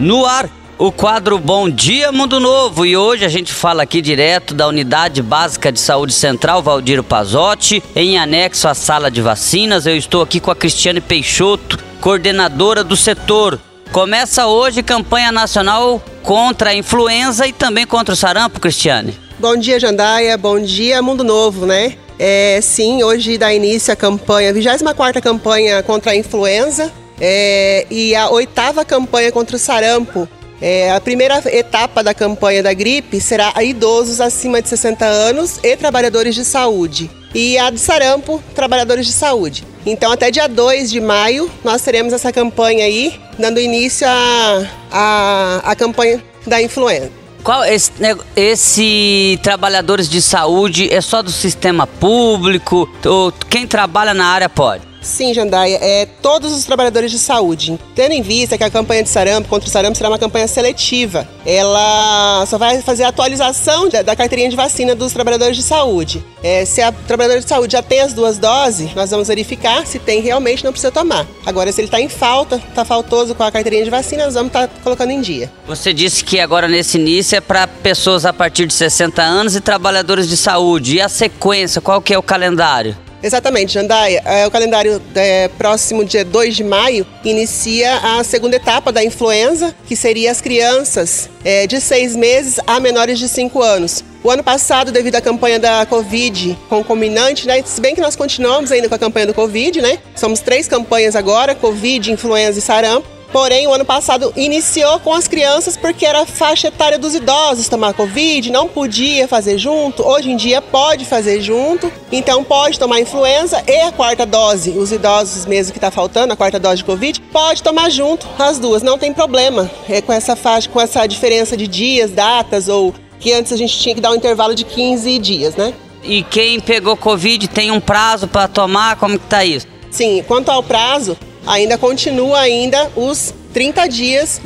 No ar, o quadro Bom Dia, Mundo Novo. E hoje a gente fala aqui direto da Unidade Básica de Saúde Central, Valdir Pazotti, em anexo à sala de vacinas. Eu estou aqui com a Cristiane Peixoto, coordenadora do setor. Começa hoje campanha nacional contra a influenza e também contra o sarampo, Cristiane. Bom dia, Jandaia. Bom dia, Mundo Novo, né? Sim, hoje dá início a campanha, 24ª campanha contra a influenza e a 8ª campanha contra o sarampo. A primeira etapa da campanha da gripe será a idosos acima de 60 anos e trabalhadores de saúde. E a de sarampo, trabalhadores de saúde. Então até dia 2 de maio nós teremos essa campanha aí, dando início à campanha da influenza. Qual esse trabalhadores de saúde é só do sistema público? Ou quem trabalha na área pode? Sim, Jandaia, todos os trabalhadores de saúde. Tendo em vista que a campanha de sarampo contra o sarampo será uma campanha seletiva, ela só vai fazer a atualização da carteirinha de vacina dos trabalhadores de saúde. Se a trabalhadora de saúde já tem as 2 doses, nós vamos verificar se tem realmente, não precisa tomar. Agora, se ele está em falta, está faltoso com a carteirinha de vacina, nós vamos estar colocando em dia. Você disse que agora nesse início é para pessoas a partir de 60 anos e trabalhadores de saúde. E a sequência, qual que é o calendário? Exatamente, Jandaia. O calendário próximo dia 2 de maio inicia a segunda etapa da influenza, que seria as crianças de 6 meses a menores de 5 anos. O ano passado, devido à campanha da Covid com combinante, né, se bem que nós continuamos ainda com a campanha do Covid, né? Somos 3 campanhas agora, Covid, influenza e sarampo. Porém, o ano passado iniciou com as crianças porque era faixa etária dos idosos tomar Covid, não podia fazer junto. Hoje em dia pode fazer junto, então pode tomar influenza e a 4ª dose. Os idosos mesmo que está faltando, a 4ª dose de Covid, pode tomar junto as 2, não tem problema. Com essa faixa, com essa diferença de dias, datas, ou que antes a gente tinha que dar um intervalo de 15 dias, né? E quem pegou Covid tem um prazo para tomar? Como que tá isso? Sim, quanto ao prazo, ainda continua os 30 dias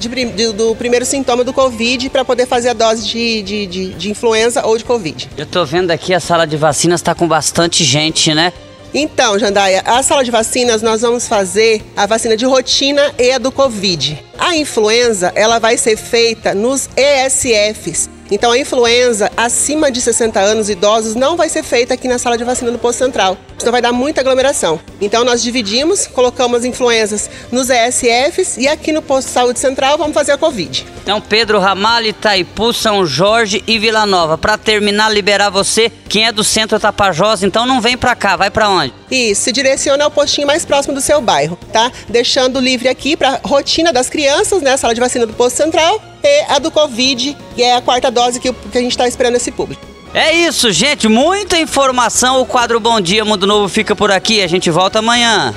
do primeiro sintoma do Covid para poder fazer a dose de influenza ou de Covid. Eu estou vendo aqui a sala de vacinas está com bastante gente, né? Então, Jandaia, a sala de vacinas nós vamos fazer a vacina de rotina e a do Covid. A influenza, ela vai ser feita nos ESFs. Então, a influenza acima de 60 anos, idosos, não vai ser feita aqui na sala de vacina do Posto Central. Senão vai dar muita aglomeração. Então, nós dividimos, colocamos as influenzas nos ESFs e aqui no Posto de Saúde Central vamos fazer a Covid. Então, Pedro Ramalho, Itaipu, São Jorge e Vila Nova. Para terminar, liberar você, quem é do centro Tapajós, então não vem para cá, vai para onde? Isso, se direciona ao postinho mais próximo do seu bairro, tá? Deixando livre aqui para rotina das crianças, né? A sala de vacina do Posto Central. E a do Covid, que é a 4ª dose que a gente está esperando esse público. É isso, gente. Muita informação. O quadro Bom Dia, Mundo Novo fica por aqui. A gente volta amanhã.